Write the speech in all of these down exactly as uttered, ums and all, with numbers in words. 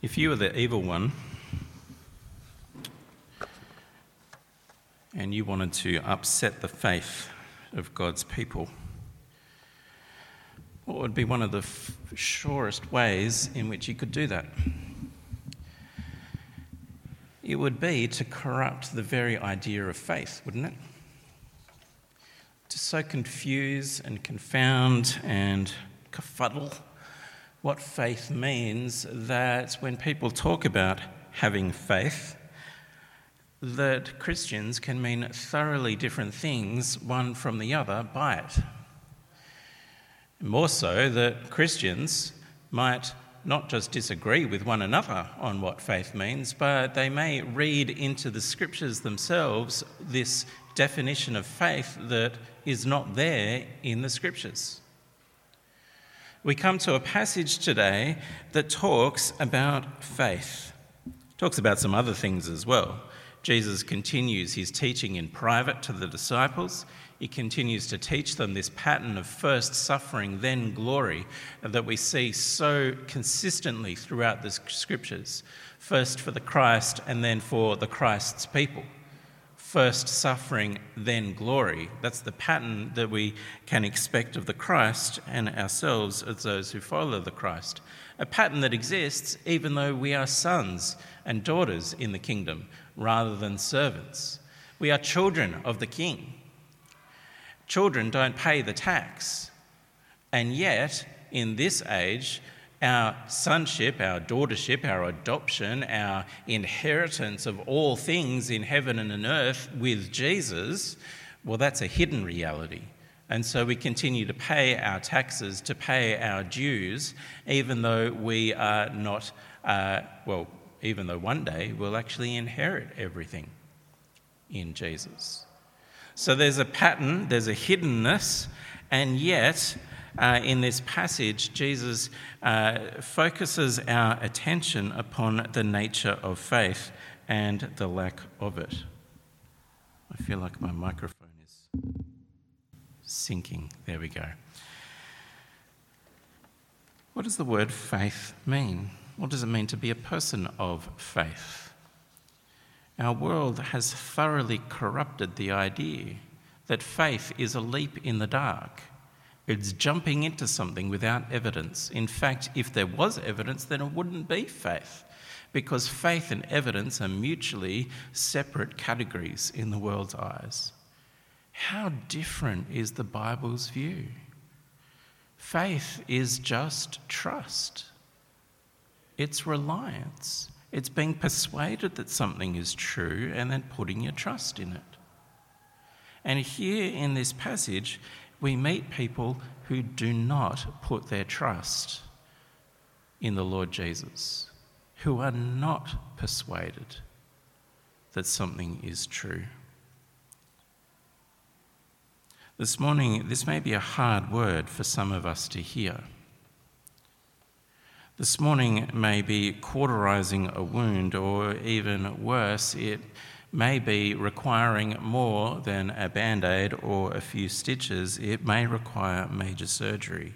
If you are the evil one and you wanted to upset the faith of God's people, what would be one of the f- surest ways in which you could do that? It would be to corrupt the very idea of faith, wouldn't it? To so confuse and confound and kerfuddle what faith means that when people talk about having faith, that Christians can mean thoroughly different things one from the other by it. More so that Christians might not just disagree with one another on what faith means, but they may read into the scriptures themselves this definition of faith that is not there in the scriptures. We come to a passage today that talks about faith. It talks about some other things as well. Jesus continues his teaching in private to the disciples. He continues to teach them this pattern of first suffering, then glory, that we see so consistently throughout the scriptures. First for the Christ and then for the Christ's people. First suffering, then glory. That's the pattern that we can expect of the Christ and ourselves as those who follow the Christ. A pattern that exists even though we are sons and daughters in the kingdom rather than servants. We are children of the King. Children don't pay the tax. And yet, in this age, our sonship, our daughtership, our adoption, our inheritance of all things in heaven and on earth with Jesus, well, that's a hidden reality. And so we continue to pay our taxes, to pay our dues, even though we are not, uh, well, even though one day we'll actually inherit everything in Jesus. So there's a pattern, there's a hiddenness, and yet, Uh, in this passage, Jesus uh, focuses our attention upon the nature of faith and the lack of it. I feel like my microphone is sinking. There we go. What does the word faith mean? What does it mean to be a person of faith? Our world has thoroughly corrupted the idea that faith is a leap in the dark. It's jumping into something without evidence. In fact, if there was evidence, then it wouldn't be faith, because faith and evidence are mutually separate categories in the world's eyes. How different is the Bible's view? Faith is just trust. It's reliance. It's being persuaded that something is true and then putting your trust in it. And here in this passage, we meet people who do not put their trust in the Lord Jesus, who are not persuaded that something is true. This morning, this may be a hard word for some of us to hear. This morning may be cauterizing a wound, or even worse, it may be requiring more than a Band-Aid or a few stitches. It may require major surgery.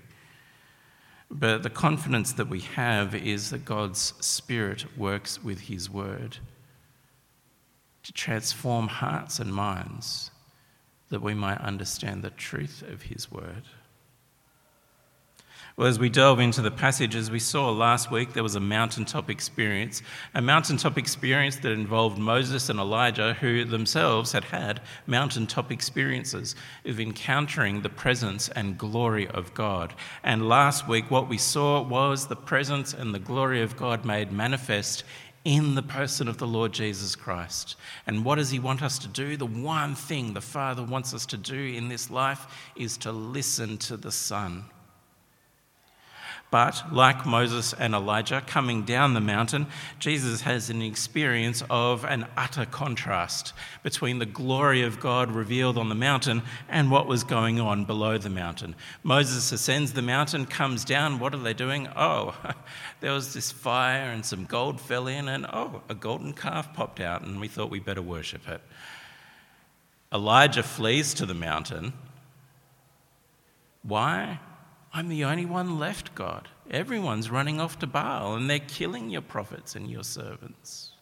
But the confidence that we have is that God's Spirit works with His Word to transform hearts and minds, that we might understand the truth of His Word. Well, as we delve into the passage, as we saw last week, there was a mountaintop experience, a mountaintop experience that involved Moses and Elijah, who themselves had had mountaintop experiences of encountering the presence and glory of God. And last week, what we saw was the presence and the glory of God made manifest in the person of the Lord Jesus Christ. And what does He want us to do? The one thing the Father wants us to do in this life is to listen to the Son. But like Moses and Elijah coming down the mountain, Jesus has an experience of an utter contrast between the glory of God revealed on the mountain and what was going on below the mountain. Moses ascends the mountain, comes down. What are they doing? Oh, there was this fire and some gold fell in, and oh, a golden calf popped out, and we thought we better worship it. Elijah flees to the mountain. Why? I'm the only one left, God. Everyone's running off to Baal, and they're killing your prophets and your servants.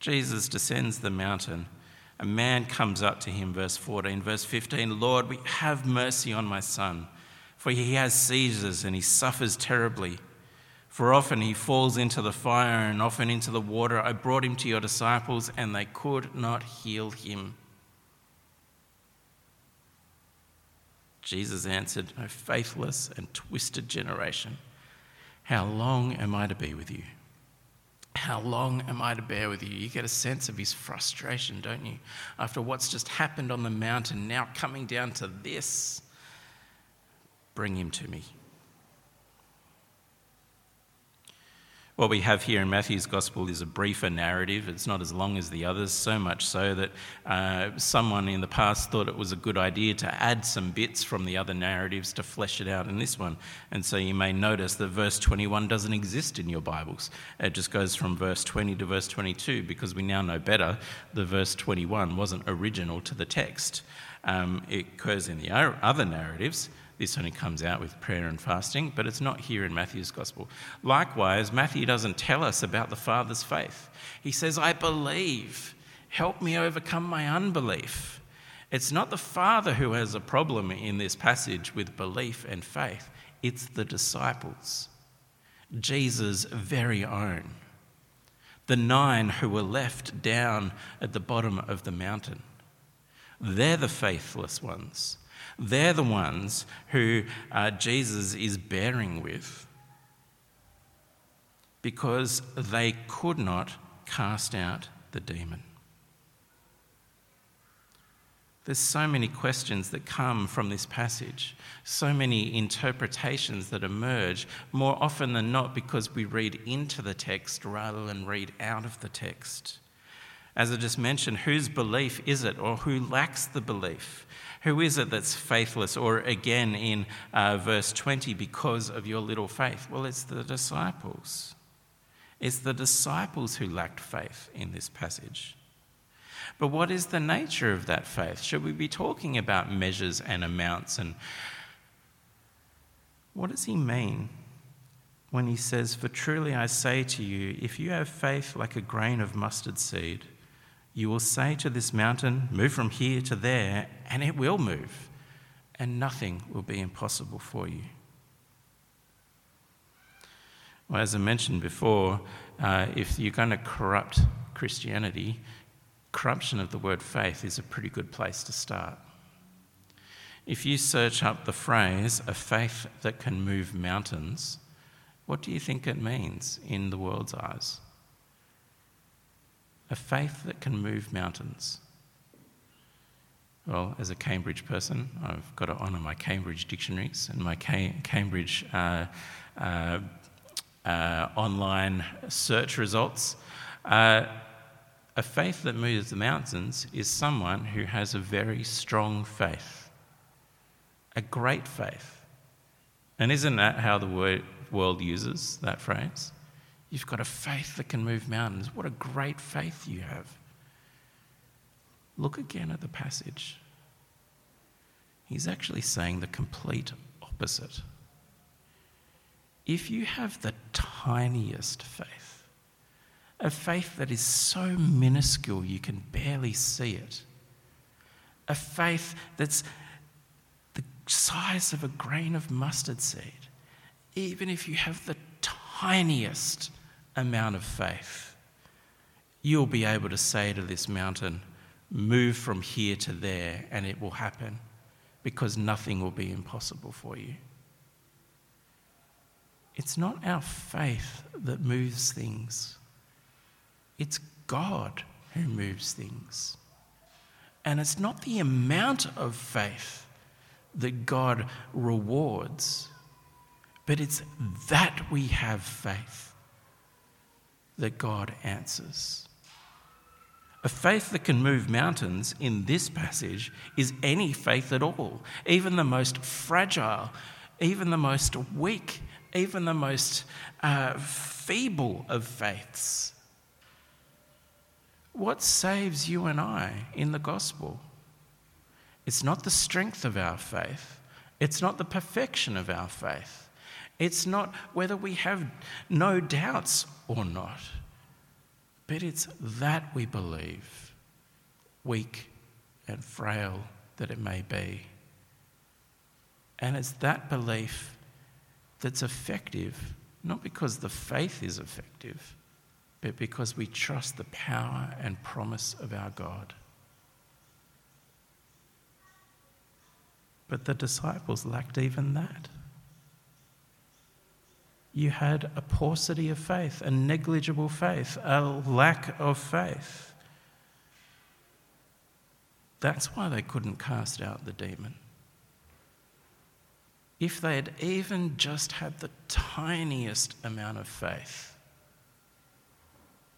Jesus descends the mountain. A man comes up to him, verse fourteen. Verse fifteen, Lord, we have mercy on my son, for he has seizures and he suffers terribly. For often he falls into the fire and often into the water. I brought him to your disciples, and they could not heal him. Jesus answered, O faithless and twisted generation, how long am I to be with you? How long am I to bear with you? You get a sense of his frustration, don't you? After what's just happened on the mountain, now coming down to this, bring him to me. What we have here in Matthew's Gospel is a briefer narrative. It's not as long as the others, so much so that uh, someone in the past thought it was a good idea to add some bits from the other narratives to flesh it out in this one. And so you may notice that verse twenty-one doesn't exist in your Bibles. It just goes from verse twenty to verse twenty-two, because we now know better that verse twenty-one wasn't original to the text. Um, it occurs in the other narratives. This only comes out with prayer and fasting, but it's not here in Matthew's Gospel. Likewise, Matthew doesn't tell us about the Father's faith. He says, I believe. Help me overcome my unbelief. It's not the Father who has a problem in this passage with belief and faith. It's the disciples, Jesus' very own, the nine who were left down at the bottom of the mountain. They're the faithless ones. They're the ones who uh, Jesus is bearing with, because they could not cast out the demon. There's so many questions that come from this passage, so many interpretations that emerge, more often than not because we read into the text rather than read out of the text. As I just mentioned, whose belief is it, or who lacks the belief? Who is it that's faithless? Or again in uh, verse twenty, because of your little faith? Well, it's the disciples. It's the disciples who lacked faith in this passage. But what is the nature of that faith? Should we be talking about measures and amounts? And what does he mean when he says, for truly I say to you, if you have faith like a grain of mustard seed, you will say to this mountain, move from here to there, and it will move, and nothing will be impossible for you. Well, as I mentioned before, uh, if you're going to corrupt Christianity, corruption of the word faith is a pretty good place to start. If you search up the phrase, a faith that can move mountains, what do you think it means in the world's eyes? A faith that can move mountains. Well, as a Cambridge person, I've got to honour my Cambridge dictionaries and my Cambridge uh, uh, uh, online search results. Uh, a faith that moves the mountains is someone who has a very strong faith, a great faith. And isn't that how the word world uses that phrase? You've got a faith that can move mountains. What a great faith you have. Look again at the passage. He's actually saying the complete opposite. If you have the tiniest faith, a faith that is so minuscule you can barely see it, a faith that's the size of a grain of mustard seed, even if you have the tiniest amount of faith, you'll be able to say to this mountain, move from here to there, and it will happen, because nothing will be impossible for you. It's not our faith that moves things. It's God who moves things. And it's not the amount of faith that God rewards, but it's that we have faith that God answers. A faith that can move mountains in this passage is any faith at all, even the most fragile, even the most weak, even the most uh, feeble of faiths. What saves you and I in the gospel? It's not the strength of our faith. It's not the perfection of our faith. It's not whether we have no doubts or not, but it's that we believe, weak and frail that it may be. And it's that belief that's effective, not because the faith is effective, but because we trust the power and promise of our God. But the disciples lacked even that. You had a paucity of faith, a negligible faith, a lack of faith. That's why they couldn't cast out the demon. If they had even just had the tiniest amount of faith,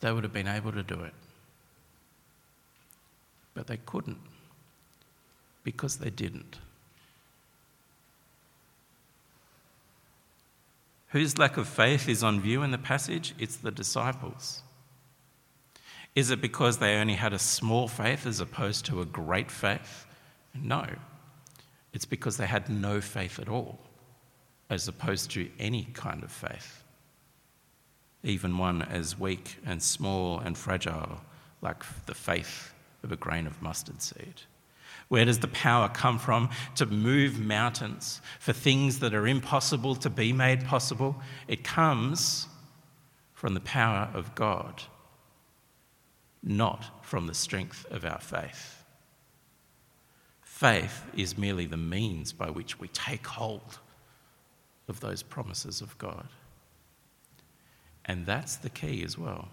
they would have been able to do it. But they couldn't, because they didn't. Whose lack of faith is on view in the passage? It's the disciples. Is it because they only had a small faith as opposed to a great faith? No. It's because they had no faith at all, as opposed to any kind of faith, even one as weak and small and fragile, like the faith of a grain of mustard seed. Where does the power come from to move mountains for things that are impossible to be made possible? It comes from the power of God, not from the strength of our faith. Faith is merely the means by which we take hold of those promises of God. And that's the key as well.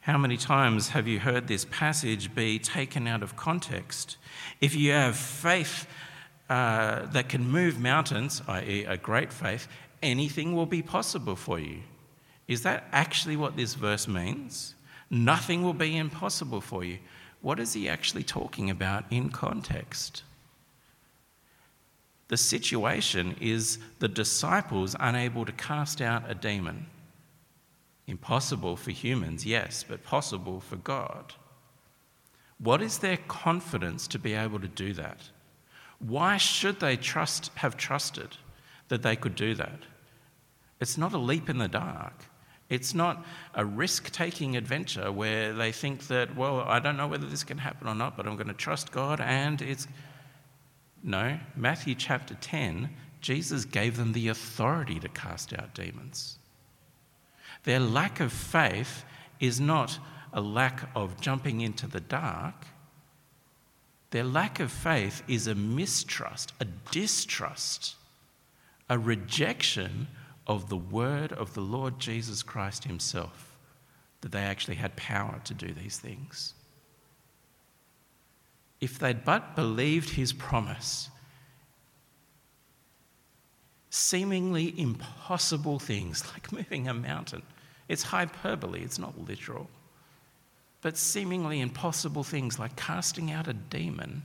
How many times have you heard this passage be taken out of context? If you have faith uh, that can move mountains, that is a great faith, anything will be possible for you. Is that actually what this verse means? Nothing will be impossible for you. What is he actually talking about in context? The situation is the disciples unable to cast out a demon. Impossible for humans, yes, but possible for God. What is their confidence to be able to do that? Why should they trust, have trusted that they could do that? It's not a leap in the dark. It's not a risk-taking adventure where they think that, well, I don't know whether this can happen or not, but I'm going to trust God and it's... No, Matthew chapter ten, Jesus gave them the authority to cast out demons. Their lack of faith is not a lack of jumping into the dark. Their lack of faith is a mistrust, a distrust, a rejection of the word of the Lord Jesus Christ himself, that they actually had power to do these things. If they'd but believed his promise, seemingly impossible things like moving a mountain. It's hyperbole, it's not literal. But seemingly impossible things like casting out a demon,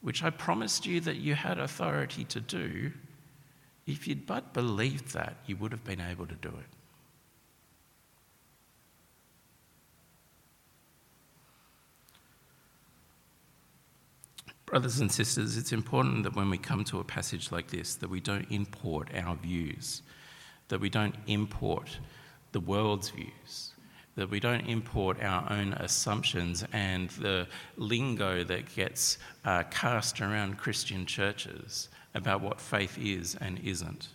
which I promised you that you had authority to do, if you'd but believed that, you would have been able to do it. Brothers and sisters, it's important that when we come to a passage like this, that we don't import our views, that we don't import the world's views, that we don't import our own assumptions and the lingo that gets uh, cast around Christian churches about what faith is and isn't.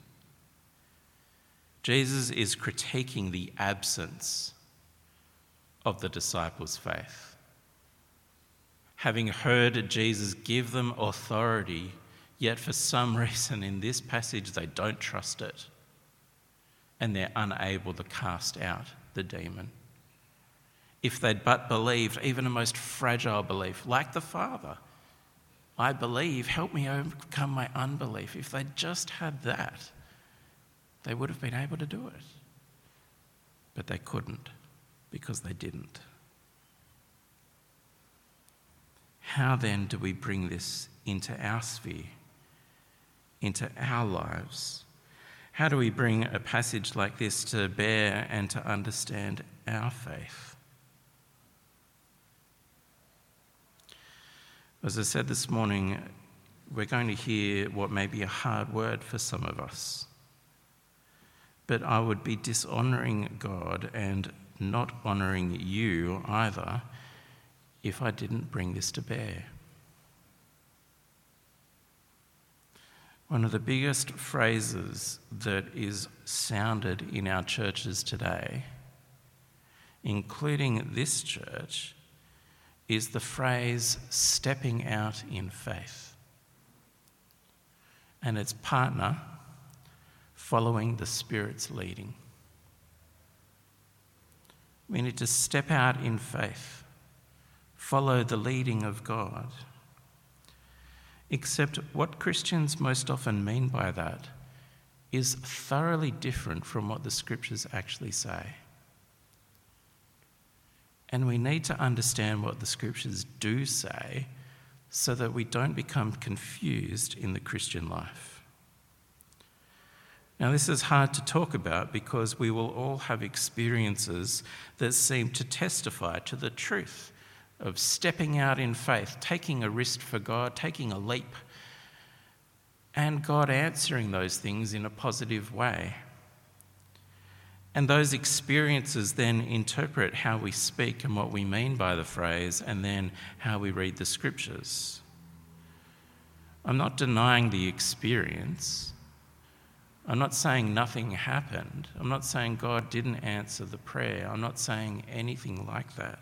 Jesus is critiquing the absence of the disciples' faith. Having heard Jesus give them authority, yet for some reason in this passage they don't trust it, and they're unable to cast out the demon. If they'd but believed, even a most fragile belief, like the Father, I believe, help me overcome my unbelief. If they'd just had that, they would have been able to do it. But they couldn't, because they didn't. How then do we bring this into our sphere, into our lives? How do we bring a passage like this to bear and to understand our faith? As I said this morning, we're going to hear what may be a hard word for some of us. But I would be dishonoring God and not honoring you either if I didn't bring this to bear. One of the biggest phrases that is sounded in our churches today, including this church, is the phrase stepping out in faith. And its partner, following the Spirit's leading. We need to step out in faith, follow the leading of God. Except what Christians most often mean by that is thoroughly different from what the Scriptures actually say. And we need to understand what the Scriptures do say so that we don't become confused in the Christian life. Now, this is hard to talk about because we will all have experiences that seem to testify to the truth of stepping out in faith, taking a risk for God, taking a leap, and God answering those things in a positive way. And those experiences then interpret how we speak and what we mean by the phrase, and then how we read the Scriptures. I'm not denying the experience. I'm not saying nothing happened. I'm not saying God didn't answer the prayer. I'm not saying anything like that.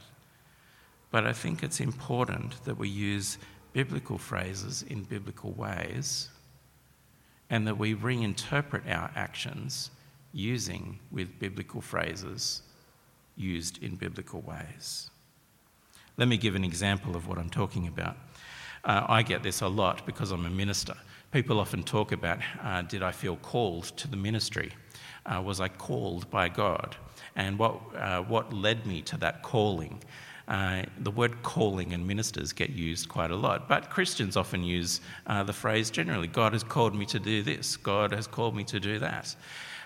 But I think it's important that we use biblical phrases in biblical ways and that we reinterpret our actions using with biblical phrases used in biblical ways. Let me give an example of what I'm talking about. Uh, I get this a lot because I'm a minister. People often talk about, uh, did I feel called to the ministry? Uh, was I called by God? And what, uh, what led me to that calling? Uh, the word calling and ministers get used quite a lot, but Christians often use uh, the phrase generally, God has called me to do this, God has called me to do that.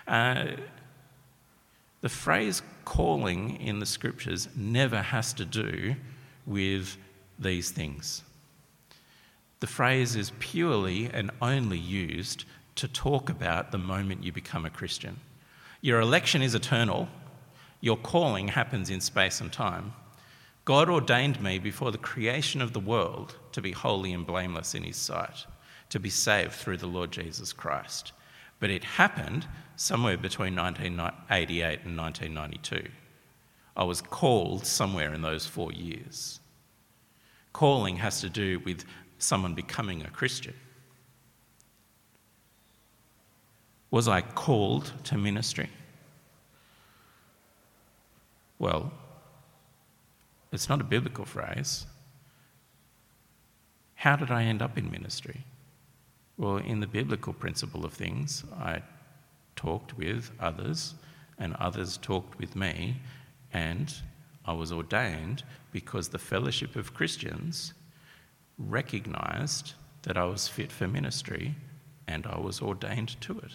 Uh, the phrase calling in the Scriptures never has to do with these things. The phrase is purely and only used to talk about the moment you become a Christian. Your election is eternal, your calling happens in space and time. God ordained me before the creation of the world to be holy and blameless in his sight, to be saved through the Lord Jesus Christ. But it happened somewhere between nineteen eighty-eight and nineteen ninety-two. I was called somewhere in those four years. Calling has to do with someone becoming a Christian. Was I called to ministry? Well, it's not a biblical phrase. How did I end up in ministry? Well, in the biblical principle of things, I talked with others, and others talked with me, and I was ordained because the fellowship of Christians recognised that I was fit for ministry, and I was ordained to it.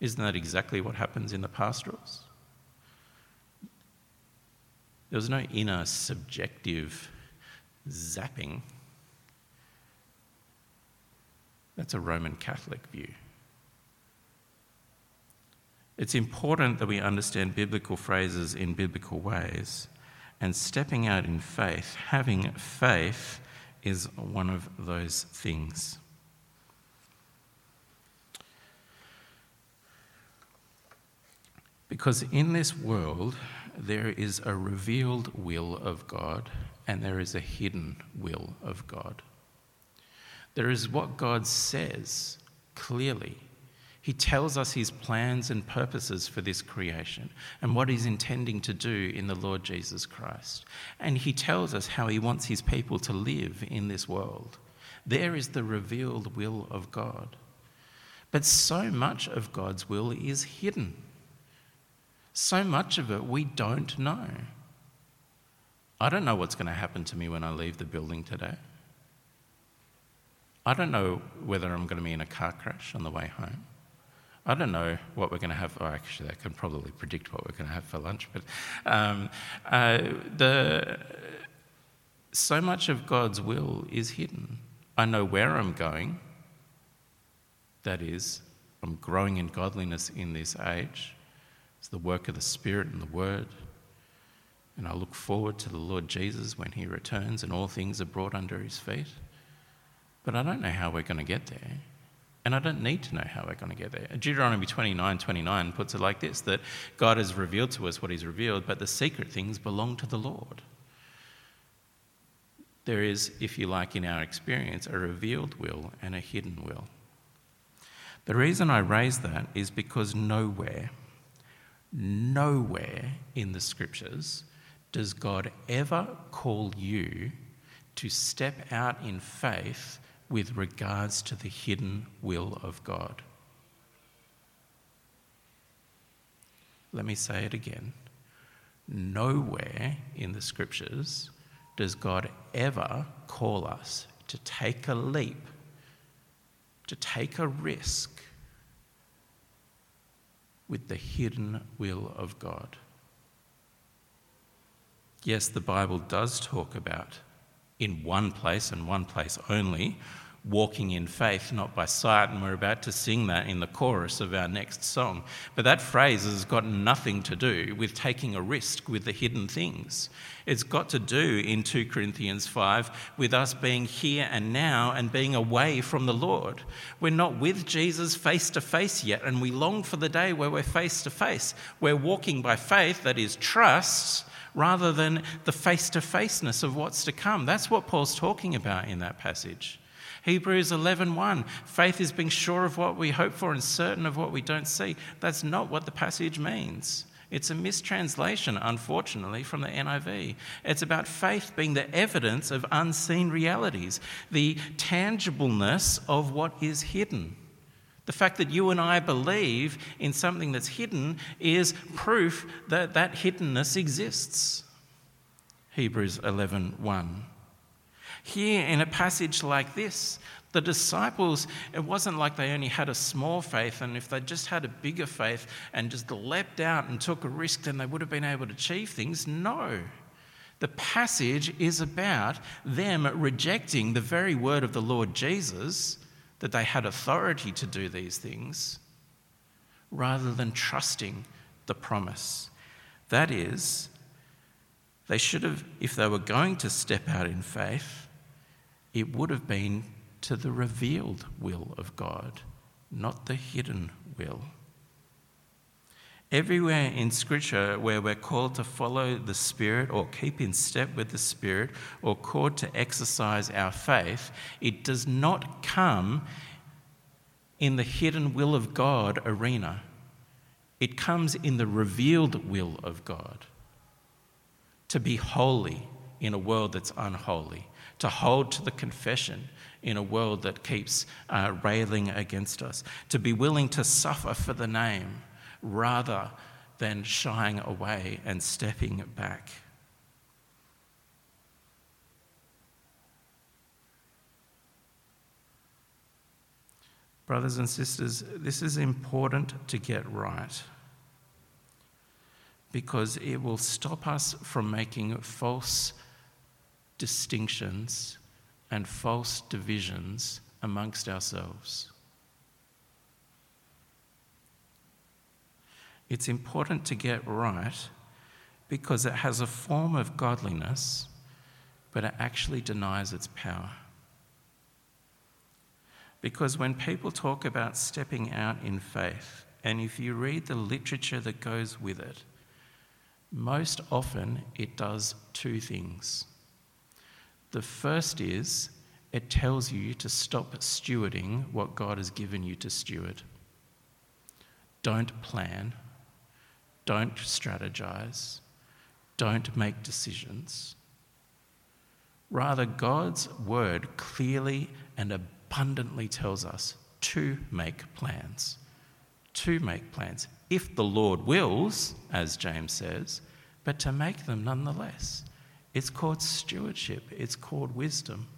Isn't that exactly what happens in the pastorals? There was no inner subjective zapping. That's a Roman Catholic view. It's important that we understand biblical phrases in biblical ways, and stepping out in faith, having faith, is one of those things. Because in this world, there is a revealed will of God and there is a hidden will of God. There is what God says clearly. He tells us his plans and purposes for this creation and what he's intending to do in the Lord Jesus Christ. And he tells us how he wants his people to live in this world. There is the revealed will of God. But so much of God's will is hidden. So much of it we don't know. I don't know what's going to happen to me when I leave the building today. I don't know whether I'm going to be in a car crash on the way home. I don't know what we're going to have. Oh, actually, I can probably predict what we're going to have for lunch. But um, uh, the so much of God's will is hidden. I know where I'm going. That is, I'm growing in godliness in this age. It's the work of the Spirit and the Word. And I look forward to the Lord Jesus when he returns and all things are brought under his feet. But I don't know how we're going to get there. And I don't need to know how we're going to get there. Deuteronomy twenty-nine twenty-nine puts it like this, that God has revealed to us what he's revealed, but the secret things belong to the Lord. There is, if you like, in our experience, a revealed will and a hidden will. The reason I raise that is because nowhere, nowhere in the Scriptures does God ever call you to step out in faith with regards to the hidden will of God. Let me say it again. Nowhere in the Scriptures does God ever call us to take a leap, to take a risk with the hidden will of God. Yes, the Bible does talk about, in one place and one place only, walking in faith, not by sight, and we're about to sing that in the chorus of our next song. But that phrase has got nothing to do with taking a risk with the hidden things. It's got to do, in two Corinthians five, with us being here and now and being away from the Lord. We're not with Jesus face to face yet, and we long for the day where we're face to face. We're walking by faith, that is trust, rather than the face-to-faceness of what's to come. That's what Paul's talking about in that passage. Hebrews eleven one, faith is being sure of what we hope for and certain of what we don't see. That's not what the passage means. It's a mistranslation, unfortunately, from the N I V. It's about faith being the evidence of unseen realities, the tangibleness of what is hidden. The fact that you and I believe in something that's hidden is proof that that hiddenness exists. Hebrews eleven one. Here in a passage like this, the disciples, it wasn't like they only had a small faith, and if they just had a bigger faith and just leapt out and took a risk, then they would have been able to achieve things. No. The passage is about them rejecting the very word of the Lord Jesus, that they had authority to do these things, rather than trusting the promise. That is, they should have, if they were going to step out in faith, it would have been to the revealed will of God, not the hidden will. Everywhere in Scripture where we're called to follow the Spirit or keep in step with the Spirit or called to exercise our faith, it does not come in the hidden will of God arena. It comes in the revealed will of God. To be holy in a world that's unholy, to hold to the confession in a world that keeps uh, railing against us, to be willing to suffer for the name rather than shying away and stepping back. Brothers and sisters, this is important to get right, because it will stop us from making false distinctions and false divisions amongst ourselves. It's important to get right because it has a form of godliness, but it actually denies its power. Because when people talk about stepping out in faith, and if you read the literature that goes with it, most often it does two things. The first is it tells you to stop stewarding what God has given you to steward. Don't plan, don't strategize, don't make decisions. Rather, God's word clearly and abundantly tells us to make plans, to make plans. If the Lord wills, as James says, but to make them nonetheless. It's called stewardship. It's called wisdom.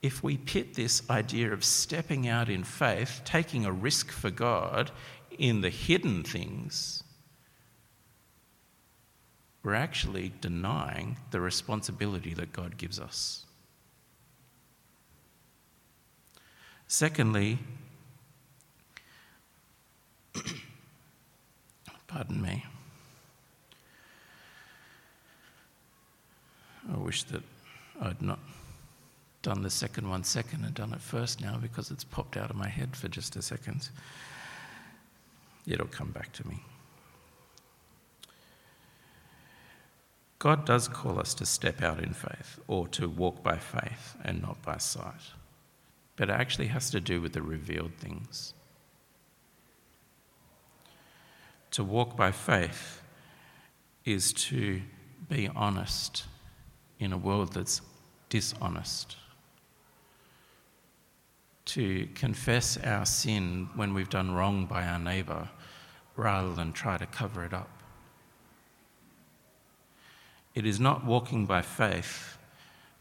If we pit this idea of stepping out in faith, taking a risk for God in the hidden things, we're actually denying the responsibility that God gives us. Secondly, pardon me, I wish that I'd not done the second one second and done it first now, because it's popped out of my head for just a second. It'll come back to me. God does call us to step out in faith, or to walk by faith and not by sight. But it actually has to do with the revealed things. To walk by faith is to be honest in a world that's dishonest. To confess our sin when we've done wrong by our neighbour, rather than try to cover it up. It is not walking by faith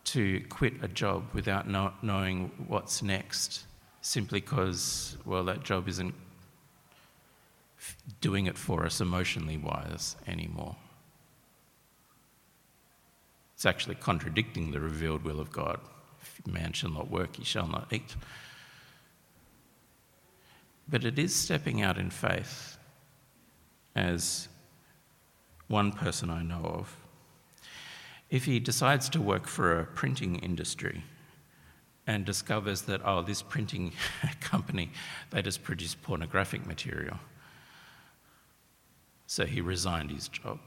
to quit a job without not knowing what's next, simply because, well, that job isn't doing it for us emotionally wise anymore. It's actually contradicting the revealed will of God. If man shall not work, he shall not eat. But it is stepping out in faith, as one person I know of. If he decides to work for a printing industry and discovers that, oh, this printing company, they just produce pornographic material, so he resigned his job.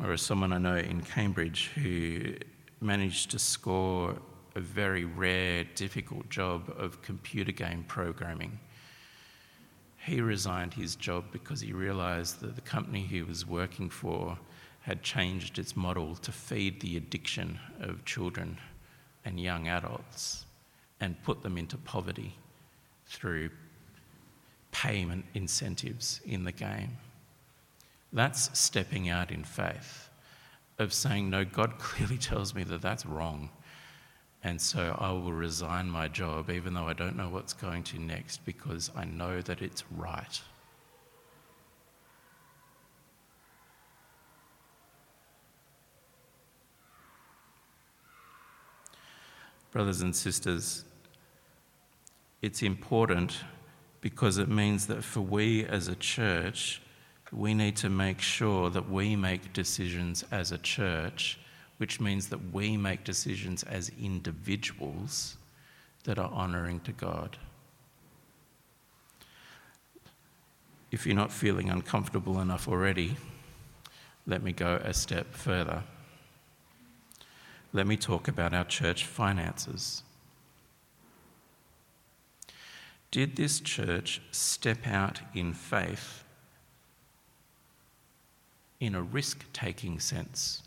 Or as someone I know in Cambridge who managed to score a very rare, difficult job of computer game programming, he resigned his job because he realised that the company he was working for had changed its model to feed the addiction of children and young adults and put them into poverty through payment incentives in the game. That's stepping out in faith, of saying, no, God clearly tells me that that's wrong, and so I will resign my job even though I don't know what's going to next, because I know that it's right. Brothers and sisters, it's important because it means that for we as a church, we need to make sure that we make decisions as a church, which means that we make decisions as individuals that are honouring to God. If you're not feeling uncomfortable enough already, let me go a step further. Let me talk about our church finances. Did this church step out in faith in a risk-taking sense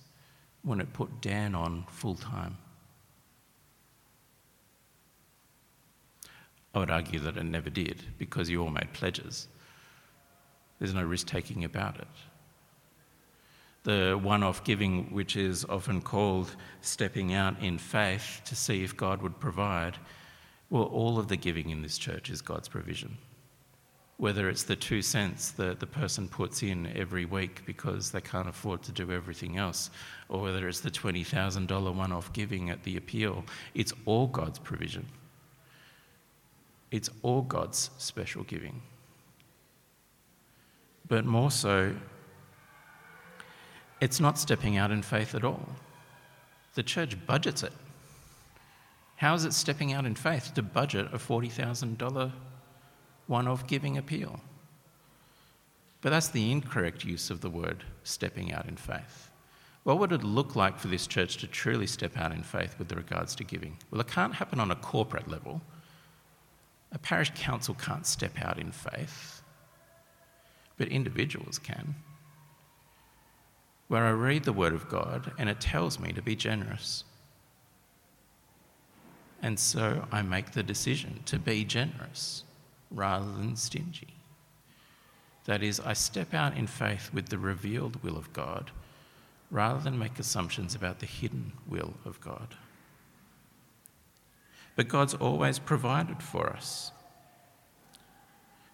when it put Dan on full-time? I would argue that it never did, because you all made pledges. There's no risk-taking about it. The one-off giving, which is often called stepping out in faith to see if God would provide, well, all of the giving in this church is God's provision. Whether it's the two cents that the person puts in every week because they can't afford to do everything else, or whether it's the twenty thousand dollars one-off giving at the appeal, it's all God's provision. It's all God's special giving. But more so, it's not stepping out in faith at all. The church budgets it. How is it stepping out in faith to budget a forty thousand dollars one-off giving appeal? But that's the incorrect use of the word stepping out in faith. What would it look like for this church to truly step out in faith with regards to giving? Well, it can't happen on a corporate level. A parish council can't step out in faith, but individuals can. Where I read the Word of God and it tells me to be generous. And so I make the decision to be generous rather than stingy. That is, I step out in faith with the revealed will of God rather than make assumptions about the hidden will of God. But God's always provided for us.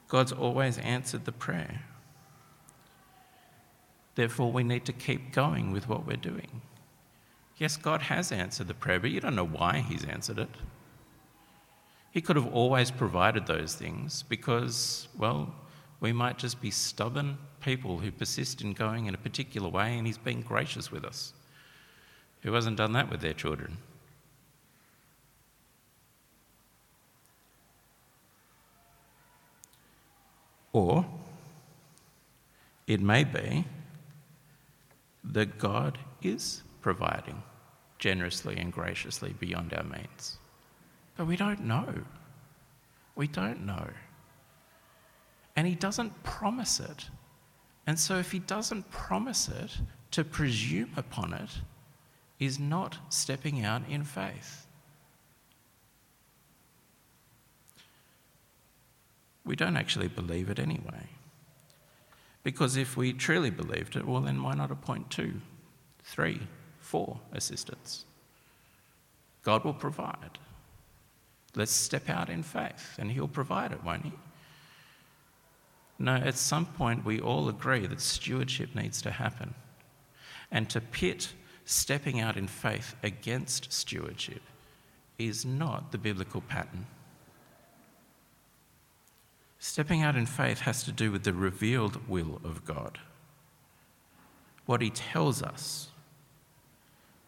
God's always answered the prayer. Therefore, we need to keep going with what we're doing. Yes, God has answered the prayer, but you don't know why he's answered it. He could have always provided those things because, well, we might just be stubborn people who persist in going in a particular way, and he's being gracious with us. Who hasn't done that with their children? Or it may be that God is providing generously and graciously beyond our means. But we don't know. We don't know. And he doesn't promise it. And so if he doesn't promise it, to presume upon it is not stepping out in faith. We don't actually believe it anyway. Because if we truly believed it, well, then why not appoint two, three, four assistants? God will provide. Let's step out in faith, and he'll provide it, won't he? No, at some point we all agree that stewardship needs to happen. And to pit stepping out in faith against stewardship is not the biblical pattern. Stepping out in faith has to do with the revealed will of God, what he tells us,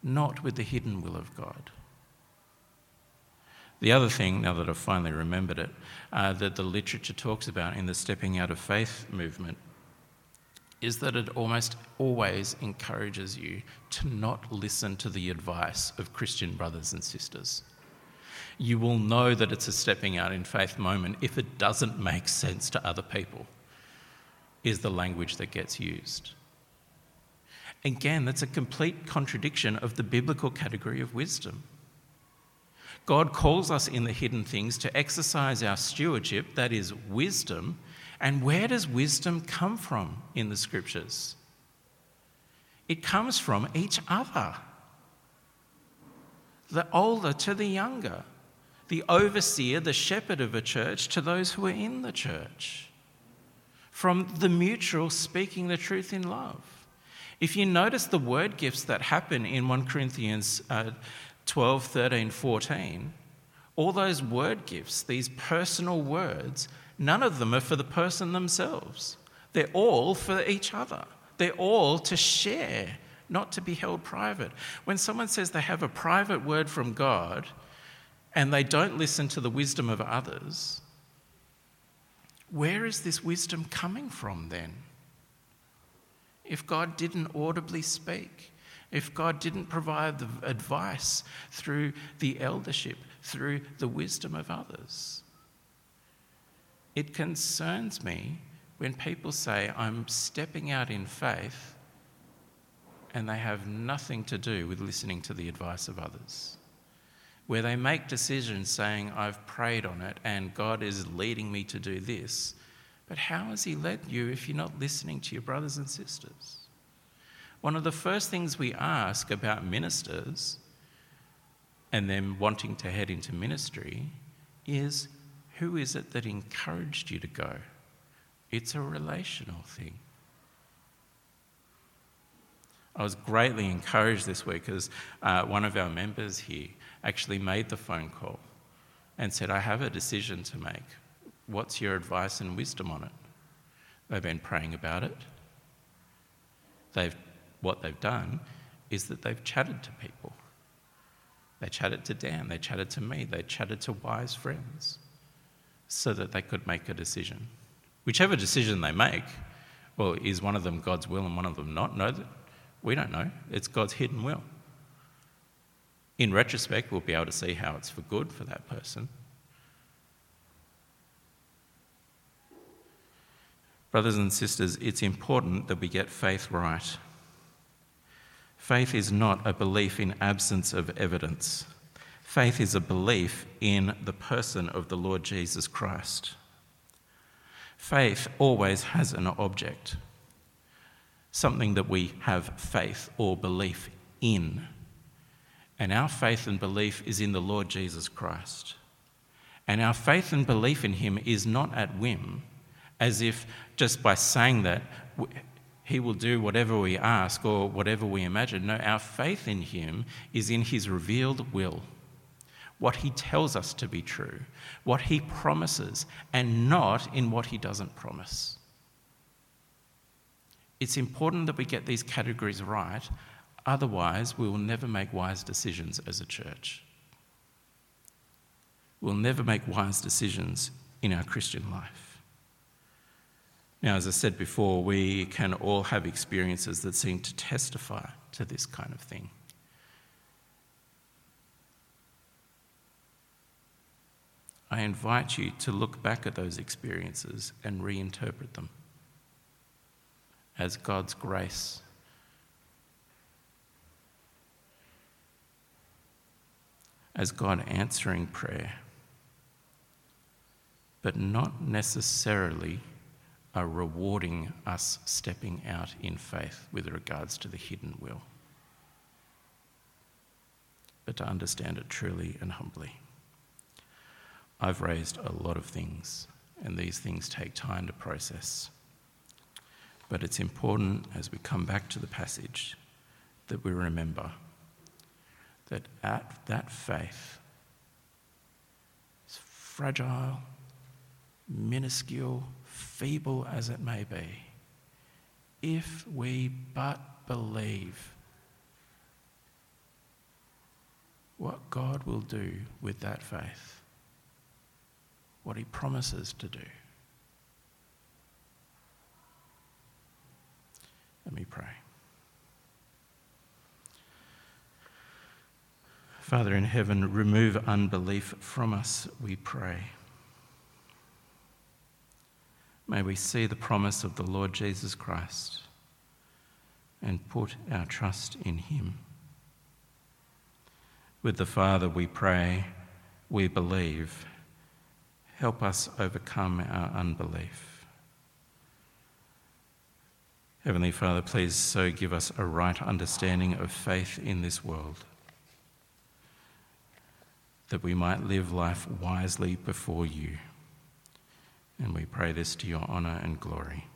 not with the hidden will of God. The other thing, now that I've finally remembered it, uh, that the literature talks about in the stepping out of faith movement is that it almost always encourages you to not listen to the advice of Christian brothers and sisters. You will know that it's a stepping out in faith moment if it doesn't make sense to other people, is the language that gets used. Again, that's a complete contradiction of the biblical category of wisdom. God calls us in the hidden things to exercise our stewardship, that is wisdom. And where does wisdom come from in the scriptures? It comes from each other. The older to the younger, the overseer, the shepherd of a church to those who are in the church. From the mutual speaking the truth in love. If you notice the word gifts that happen in First Corinthians uh, twelve, thirteen, fourteen, all those word gifts, these personal words, none of them are for the person themselves. They're all for each other. They're all to share, not to be held private. When someone says they have a private word from God and they don't listen to the wisdom of others, where is this wisdom coming from then? If God didn't audibly speak, if God didn't provide the advice through the eldership, through the wisdom of others. It concerns me when people say, I'm stepping out in faith, and they have nothing to do with listening to the advice of others. Where they make decisions saying, I've prayed on it and God is leading me to do this. But how has he led you if you're not listening to your brothers and sisters? One of the first things we ask about ministers and them wanting to head into ministry is, who is it that encouraged you to go? It's a relational thing. I was greatly encouraged this week as uh, one of our members here actually made the phone call and said, I have a decision to make. What's your advice and wisdom on it? They've been praying about it. They've What they've done is that they've chatted to people. They chatted to Dan, they chatted to me, they chatted to wise friends so that they could make a decision. Whichever decision they make, well, is one of them God's will and one of them not? No, we don't know. It's God's hidden will. In retrospect, we'll be able to see how it's for good for that person. Brothers and sisters, it's important that we get faith right. Faith is not a belief in absence of evidence. Faith is a belief in the person of the Lord Jesus Christ. Faith always has an object, something that we have faith or belief in. And our faith and belief is in the Lord Jesus Christ. And our faith and belief in him is not at whim, as if just by saying that, he will do whatever we ask or whatever we imagine. No, our faith in him is in his revealed will. what he tells us to be true, what he promises, and not in what he doesn't promise. It's important that we get these categories right, otherwise we will never make wise decisions as a church. We'll never make wise decisions in our Christian life. Now, as I said before, we can all have experiences that seem to testify to this kind of thing. I invite you to look back at those experiences and reinterpret them as God's grace. As God answering prayer, but not necessarily a rewarding us stepping out in faith with regards to the hidden will, but to understand it truly and humbly. I've raised a lot of things, and these things take time to process. But it's important as we come back to the passage that we remember that at that faith is fragile, minuscule, feeble as it may be. If we but believe, what God will do with that faith, what he promises to do. Let me pray. Father in heaven, remove unbelief from us, we pray. May we see the promise of the Lord Jesus Christ and put our trust in him. With the Father we pray, we believe. Help us overcome our unbelief. Heavenly Father, please so give us a right understanding of faith in this world, that we might live life wisely before you. And we pray this to your honour and glory.